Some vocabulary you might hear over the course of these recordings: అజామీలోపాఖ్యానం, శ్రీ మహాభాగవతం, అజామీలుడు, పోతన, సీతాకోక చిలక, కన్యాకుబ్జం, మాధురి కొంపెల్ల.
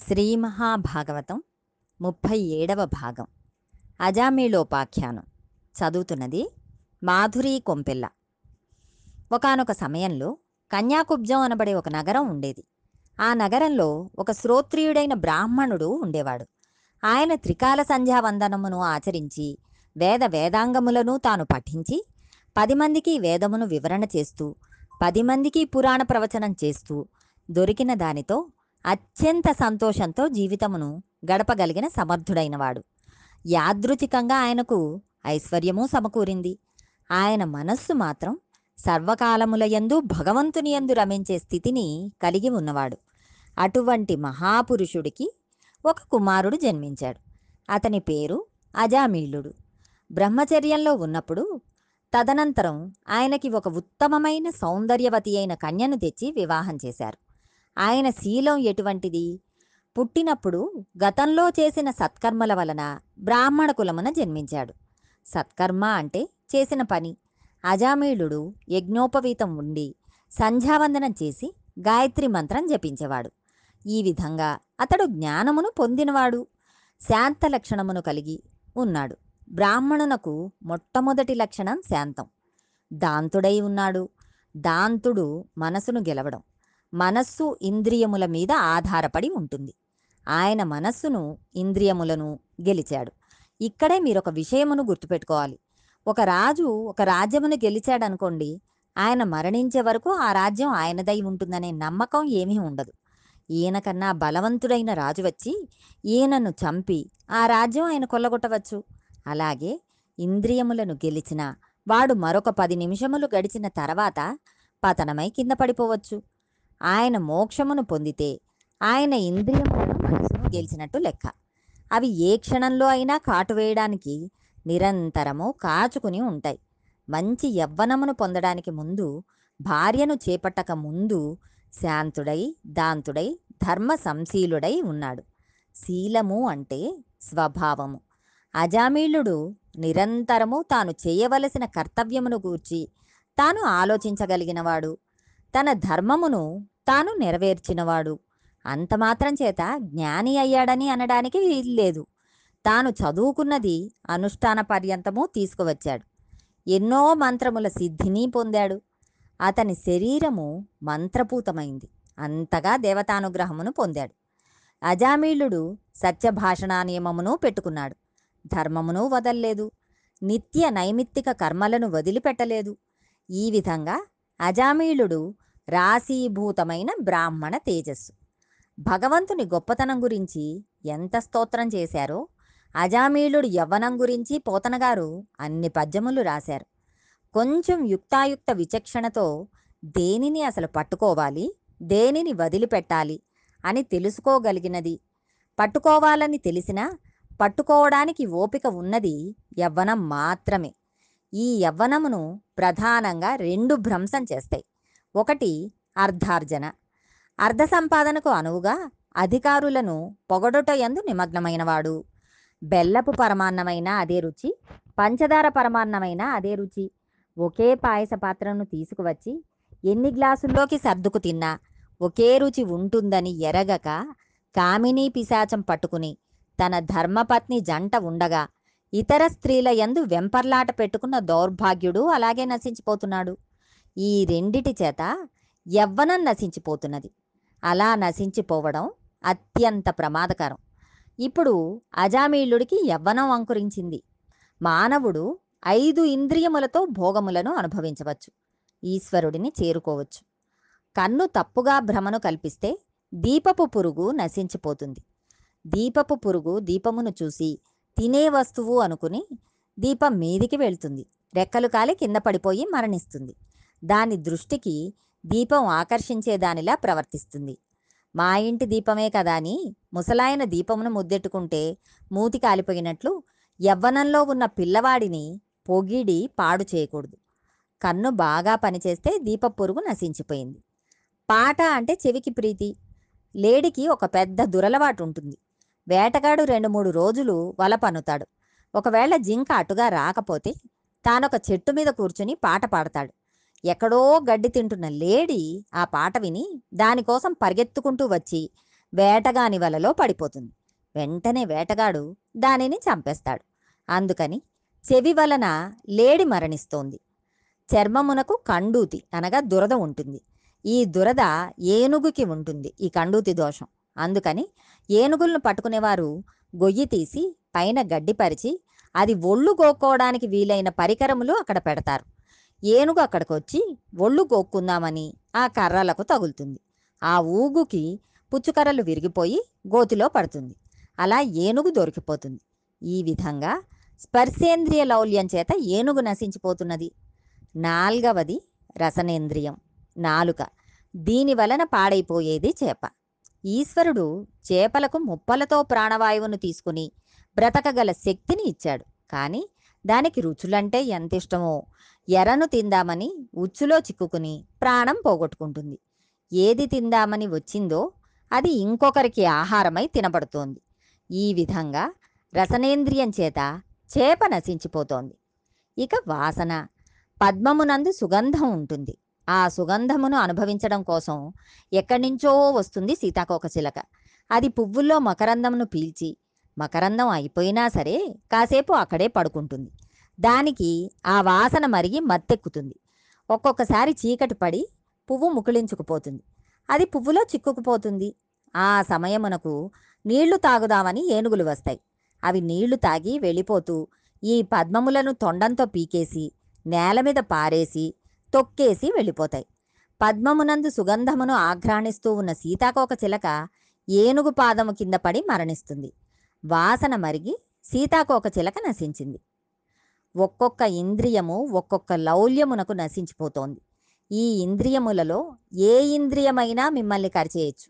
శ్రీ మహాభాగవతం 37వ భాగం అజామీలోపాఖ్యానం. చదువుతున్నది మాధురి కొంపెల్ల. ఒకానొక సమయంలో కన్యాకుబ్జం అనబడే ఒక నగరం ఉండేది. ఆ నగరంలో ఒక శ్రోత్రియుడైన బ్రాహ్మణుడు ఉండేవాడు. ఆయన త్రికాల సంధ్యావందనమును ఆచరించి వేదాంగములను తాను పఠించి 10 మందికి వేదమును వివరణ చేస్తూ 10 మందికి పురాణ ప్రవచనం చేస్తూ దొరికిన దానితో అత్యంత సంతోషంతో జీవితమును గడపగలిగిన సమర్థుడైనవాడు. యాదృచికంగా ఆయనకు ఐశ్వర్యము సమకూరింది. ఆయన మనస్సు మాత్రం సర్వకాలములయందు భగవంతుని యందు రమించే స్థితిని కలిగి ఉన్నవాడు. అటువంటి మహాపురుషుడికి ఒక కుమారుడు జన్మించాడు. అతని పేరు అజామీలుడు. బ్రహ్మచర్యంలో ఉన్నప్పుడు తదనంతరం ఆయనకి ఒక ఉత్తమమైన సౌందర్యవతి అయిన కన్యను తెచ్చి వివాహం చేశారు. ఆయన శీలం ఎటువంటిది? పుట్టినప్పుడు గతంలో చేసిన సత్కర్మల వలన బ్రాహ్మణ కులమున జన్మించాడు. సత్కర్మ అంటే చేసిన పని. అజామీలుడు యజ్ఞోపవీతం ఉండి సంధ్యావందనం చేసి గాయత్రి మంత్రం జపించేవాడు. ఈ విధంగా అతడు జ్ఞానమును పొందినవాడు, శాంత లక్షణమును కలిగి ఉన్నాడు. బ్రాహ్మణునకు మొట్టమొదటి లక్షణం శాంతం. దాంతుడై ఉన్నాడు. దాంతుడు మనసును గెలవడం. మనస్సు ఇంద్రియముల మీద ఆధారపడి ఉంటుంది. ఆయన మనస్సును ఇంద్రియములను గెలిచాడు. ఇక్కడే మీరొక విషయమును గుర్తుపెట్టుకోవాలి. ఒక రాజు ఒక రాజ్యమును గెలిచాడనుకోండి, ఆయన మరణించే వరకు ఆ రాజ్యం ఆయనదై ఉంటుందనే నమ్మకం ఏమీ ఉండదు. ఈయనకన్నా బలవంతుడైన రాజు వచ్చి ఈయనను చంపి ఆ రాజ్యం ఆయన కొల్లగొట్టవచ్చు. అలాగే ఇంద్రియములను గెలిచిన వాడు మరొక 10 నిమిషములు గడిచిన తర్వాత పతనమై కింద పడిపోవచ్చు. ఆయన మోక్షమును పొందితే ఆయన ఇంద్రియములను మనసును గెలిచినట్టు లెక్క. అవి ఏ క్షణంలో అయినా కాటు వేయడానికి నిరంతరము కాచుకుని ఉంటాయి. మంచి యవ్వనమును పొందడానికి ముందు, భార్యను చేపట్టక ముందు శాంతుడై, దాంతుడై, ధర్మ సంశీలుడై ఉన్నాడు. శీలము అంటే స్వభావము. అజామీలుడు నిరంతరము తాను చేయవలసిన కర్తవ్యమును గూర్చి తాను ఆలోచించగలిగినవాడు. తన ధర్మమును తాను నెరవేర్చినవాడు. అంతమాత్రం చేత జ్ఞాని అయ్యాడని అనడానికి వీల్లేదు. తాను చదువుకున్నది అనుష్ఠాన పర్యంతము తీసుకువచ్చాడు. ఎన్నో మంత్రముల సిద్ధిని పొందాడు. అతని శరీరము మంత్రపూతమైంది. అంతగా దేవతానుగ్రహమును పొందాడు. అజామీలుడు సత్యభాషణా నియమమును పెట్టుకున్నాడు. ధర్మమును వదల్లేదు. నిత్య నైమిత్తిక కర్మలను వదిలిపెట్టలేదు. ఈ విధంగా అజామీలుడు రాశీభూతమైన బ్రాహ్మణ తేజస్సు. భగవంతుని గొప్పతనం గురించి ఎంత స్తోత్రం చేశారో అజామీలుడు యవ్వనం గురించి పోతన గారు అన్ని పద్యములు రాశారు. కొంచెం యుక్తాయుక్త విచక్షణతో దేనిని అసలు పట్టుకోవాలి, దేనిని వదిలిపెట్టాలి అని తెలుసుకోగలిగినది, పట్టుకోవాలని తెలిసినా పట్టుకోవడానికి ఓపిక ఉన్నది యవ్వనం మాత్రమే. ఈ యవ్వనమును ప్రధానంగా 2 భ్రంశం చేస్తాయి. ఒకటి అర్ధార్జన. అర్ధ సంపాదనకు అనువుగా అధికారులను పొగడట యందు నిమగ్నమైనవాడు. బెల్లపు పరమాన్నమైనా అదే రుచి, పంచదార పరమాన్నమైనా అదే రుచి. ఒకే పాయస పాత్రను తీసుకువచ్చి ఎన్ని గ్లాసుల్లోకి సర్దుకు తిన్నా ఒకే రుచి ఉంటుందని ఎరగక కామినీ పిశాచం పట్టుకుని తన ధర్మపత్ని జంట ఉండగా ఇతర స్త్రీల యందు వెంపర్లాట పెట్టుకున్న దౌర్భాగ్యుడు అలాగే నశించిపోతున్నాడు. ఈ రెండిటి చేత యవ్వనం నశించిపోతున్నది. అలా నశించిపోవడం అత్యంత ప్రమాదకరం. ఇప్పుడు అజామీలుడికి యవ్వనం అంకురించింది. మానవుడు 5 ఇంద్రియములతో భోగములను అనుభవించవచ్చు, ఈశ్వరుడిని చేరుకోవచ్చు. కన్ను తప్పుగా భ్రమను కల్పిస్తే దీపపు పురుగు నశించిపోతుంది. దీపపు పురుగు దీపమును చూసి తినే వస్తువు అనుకుని దీపం మీదికి వెళ్తుంది. రెక్కలు కాలి కింద పడిపోయి మరణిస్తుంది. దాని దృష్టికి దీపం ఆకర్షించేదానిలా ప్రవర్తిస్తుంది. మా ఇంటి దీపమే కదా అని ముసలాయన దీపమును ముద్దెట్టుకుంటే మూతి కాలిపోయినట్లు యవ్వనంలో ఉన్న పిల్లవాడిని పొగిడి పాడు చేయకూడదు. కన్ను బాగా పనిచేస్తే దీపపు పురుగు నశించిపోయింది. పాట అంటే చెవికి ప్రీతి. లేడికి ఒక పెద్ద దురలవాటు ఉంటుంది. వేటగాడు 2-3 రోజులు వల పన్నుతాడు. ఒకవేళ జింక అటుగా రాకపోతే తానొక చెట్టు మీద కూర్చుని పాట పాడతాడు. ఎక్కడో గడ్డి తింటున్న లేడి ఆ పాట విని దానికోసం పరిగెత్తుకుంటూ వచ్చి వేటగాని వలలో పడిపోతుంది. వెంటనే వేటగాడు దానిని చంపేస్తాడు. అందుకని చెవి వలన లేడి మరణిస్తోంది. చర్మమునకు కండూతి అనగా దురద ఉంటుంది. ఈ దురద ఏనుగుకి ఉంటుంది, ఈ కండూతి దోషం. అందుకని ఏనుగులను పట్టుకునేవారు గొయ్యి తీసి పైన గడ్డి పరిచి అది ఒళ్ళు గోక్కోవడానికి వీలైన పరికరములు అక్కడ పెడతారు. ఏనుగు అక్కడికి వచ్చి ఒళ్ళు గోక్కుందామని ఆ కర్రలకు తగులుతుంది. ఆ ఊగుకి పుచ్చుకర్రలు విరిగిపోయి గోతిలో పడుతుంది. అలా ఏనుగు దొరికిపోతుంది. ఈ విధంగా స్పర్శేంద్రియ లౌల్యం చేత ఏనుగు నశించిపోతున్నది. 4వది రసనేంద్రియం, నాలుక. దీని వలన పాడైపోయేది చేప. ఈశ్వరుడు చేపలకు ముప్పలతో ప్రాణవాయువును తీసుకుని బ్రతకగల శక్తిని ఇచ్చాడు. కానీ దానికి రుచులంటే ఎంత ఇష్టమో ఎరను తిందామని ఉచ్చులో చిక్కుకుని ప్రాణం పోగొట్టుకుంటుంది. ఏది తిందామని వచ్చిందో అది ఇంకొకరికి ఆహారమై తినబడుతోంది. ఈ విధంగా రసనేంద్రియం చేత చేప నశించిపోతోంది. ఇక వాసన. పద్మమునందు సుగంధం ఉంటుంది. ఆ సుగంధమును అనుభవించడం కోసం ఎక్కడి నుంచో వస్తుంది సీతాకోక చిలక. అది పువ్వుల్లో మకరందంను పీల్చి మకరందం అయిపోయినా సరే కాసేపు అక్కడే పడుకుంటుంది. దానికి ఆ వాసన మరిగి మత్తెక్కుతుంది. ఒక్కొక్కసారి చీకటి పడి పువ్వు ముకుళించుకుపోతుంది. అది పువ్వులో చిక్కుకుపోతుంది. ఆ సమయమునకు నీళ్లు తాగుదామని ఏనుగులు వస్తాయి. అవి నీళ్లు తాగి వెళ్ళిపోతూ ఈ పద్మములను తొండంతో పీకేసి నేల మీద పారేసి తొక్కేసి వెళ్ళిపోతాయి. పద్మమునందు సుగంధమును ఆఘ్రాణిస్తూ ఉన్న సీతాకోక చిలక ఏనుగు పాదము కింద పడి మరణిస్తుంది. వాసన మరిగి సీతాకోక చిలక నశించింది. ఒక్కొక్క ఇంద్రియము ఒక్కొక్క లౌల్యమునకు నశించిపోతోంది. ఈ ఇంద్రియములలో ఏ ఇంద్రియమైనా మిమ్మల్ని కరిచేయచ్చు.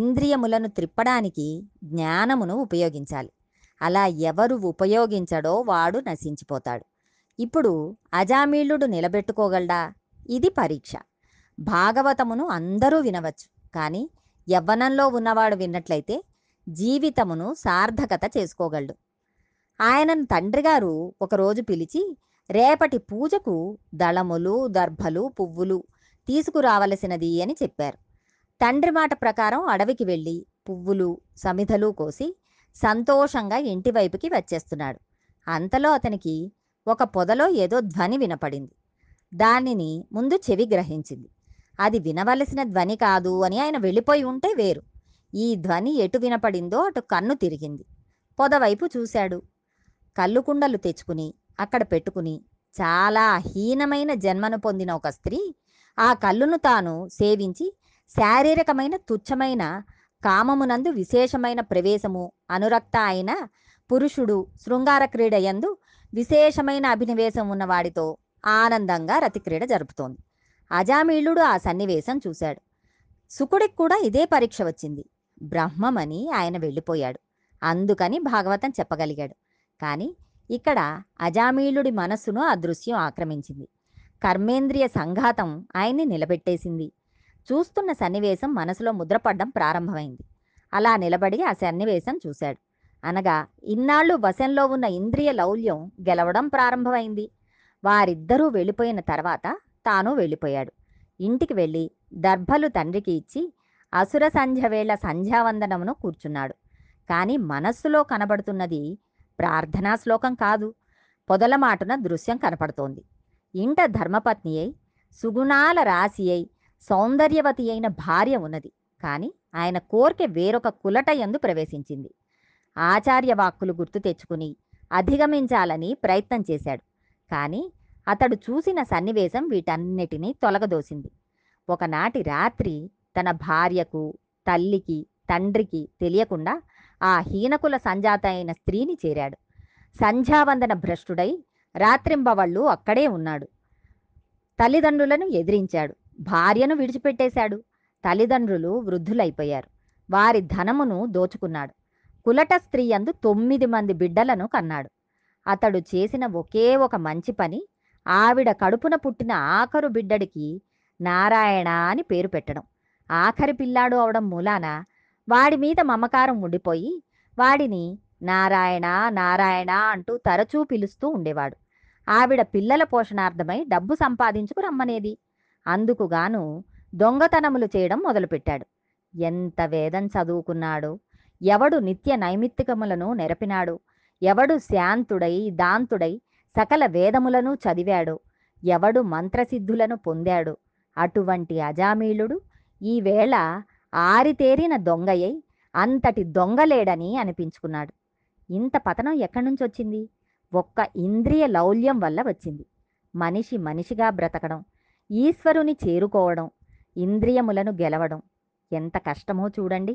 ఇంద్రియములను త్రిప్పడానికి జ్ఞానమును ఉపయోగించాలి. అలా ఎవరు ఉపయోగించడో వాడు నశించిపోతాడు. ఇప్పుడు అజామీలుడు నిలబెట్టుకోగలడా? ఇది పరీక్ష. భాగవతమును అందరూ వినవచ్చు. కానీ యవ్వనంలో ఉన్నవాడు విన్నట్లయితే జీవితమును సార్థకత చేసుకోగలడు. ఆయనను తండ్రిగారు ఒకరోజు పిలిచి రేపటి పూజకు దళములు, దర్భలు, పువ్వులు తీసుకురావలసినది అని చెప్పారు. తండ్రి మాట ప్రకారం అడవికి వెళ్ళి పువ్వులు, సమిధలు కోసి సంతోషంగా ఇంటివైపుకి వచ్చేస్తున్నాడు. అంతలో అతనికి ఒక పొదలో ఏదో ధ్వని వినపడింది. దానిని ముందు చెవి గ్రహించింది. అది వినవలసిన ధ్వని కాదు అని ఆయన వెళ్ళిపోయి ఉంటే వేరు. ఈ ధ్వని ఎటు వినపడిందో అటు కన్ను తిరిగింది. పొదవైపు చూశాడు. కళ్ళుకుండలు తెచ్చుకుని అక్కడ పెట్టుకుని చాలా హీనమైన జన్మను పొందిన ఒక స్త్రీ ఆ కళ్ళును తాను సేవించి శారీరకమైన తుచ్చమైన కామమునందు విశేషమైన ప్రవేశము, అనురక్త అయిన పురుషుడు శృంగార క్రీడయందు విశేషమైన అభినవేశం ఉన్నవాడితో ఆనందంగా రతిక్రీడ జరుపుతోంది. అజామీలుడు ఆ సన్నివేశం చూశాడు. శుకుడికి కూడా ఇదే పరీక్ష వచ్చింది. బ్రహ్మమని ఆయన వెళ్ళిపోయాడు. అందుకని భాగవతం చెప్పగలిగాడు. కానీ ఇక్కడ అజామీలుడి మనస్సును అదృశ్యం ఆక్రమించింది. కర్మేంద్రియ సంఘాతం ఆయన్ని నిలబెట్టేసింది. చూస్తున్న సన్నివేశం మనసులో ముద్రపడడం ప్రారంభమైంది. అలా నిలబడి ఆ సన్నివేశం చూశాడు. అనగా ఇన్నాళ్ళు వశంలో ఉన్న ఇంద్రియ లౌల్యం గెలవడం ప్రారంభమైంది. వారిద్దరూ వెళ్ళిపోయిన తర్వాత తాను వెళ్ళిపోయాడు. ఇంటికి వెళ్ళి దర్భలు తండ్రికి ఇచ్చి అసుర సంధ్యవేళ సంధ్యావందనమును కూర్చున్నాడు. కానీ మనస్సులో కనబడుతున్నది ప్రార్థనా శ్లోకం కాదు, పొదల మాటున దృశ్యం కనపడుతోంది. ఇంట ధర్మపత్ని అయి సుగుణాల రాశి అయి సౌందర్యవతి అయిన భార్య ఉన్నది. కానీ ఆయన కోరిక వేరొక కులట యందు ప్రవేశించింది. ఆచార్య వాక్కులు గుర్తు తెచ్చుకుని అధిగమించాలని ప్రయత్నం చేశాడు. కానీ అతడు చూసిన సన్నివేశం వీటన్నిటినీ తొలగదోసింది. ఒకనాటి రాత్రి తన భార్యకు, తల్లికి, తండ్రికి తెలియకుండా ఆ హీనకుల సంజాత అయిన స్త్రీని చేరాడు. సంధ్యావందన భ్రష్టుడై రాత్రింబవళ్ళు అక్కడే ఉన్నాడు. తల్లిదండ్రులను ఎదిరించాడు. భార్యను విడిచిపెట్టేశాడు. తల్లిదండ్రులు వృద్ధులైపోయారు. వారి ధనమును దోచుకున్నాడు. కులట స్త్రీ యందు 9 మంది బిడ్డలను కన్నాడు. అతడు చేసిన ఒకే ఒక మంచి పని ఆవిడ కడుపున పుట్టిన ఆఖరు బిడ్డడికి నారాయణ అని పేరు పెట్టడం. ఆఖరి పిల్లాడు అవడం మూలాన వాడి మీద మమకారం ఉండిపోయి వాడిని నారాయణ నారాయణ అంటూ తరచూ పిలుస్తూ ఉండేవాడు. ఆవిడ పిల్లల పోషణార్థమై డబ్బు సంపాదించుకు రమ్మనేది. అందుకుగాను దొంగతనములు చేయడం మొదలుపెట్టాడు. ఎంత వేదం చదువుకున్నాడు, ఎవడు నిత్య నైమిత్తికములను నెరపినాడు, ఎవడు శాంతుడై దాంతుడై సకల వేదములను చదివాడు, ఎవడు మంత్రసిద్ధులను పొందాడు, అటువంటి అజామీలుడు ఈవేళ ఆరితేరిన దొంగయ్యై అంతటి దొంగలేడని అనిపించుకున్నాడు. ఇంత పతనం ఎక్కడి నుంచి వచ్చింది? ఒక్క ఇంద్రియ లౌల్యం వల్ల వచ్చింది. మనిషి మనిషిగా బ్రతకడం, ఈశ్వరుని చేరుకోవడం, ఇంద్రియములను గెలవడం ఎంత కష్టమో చూడండి.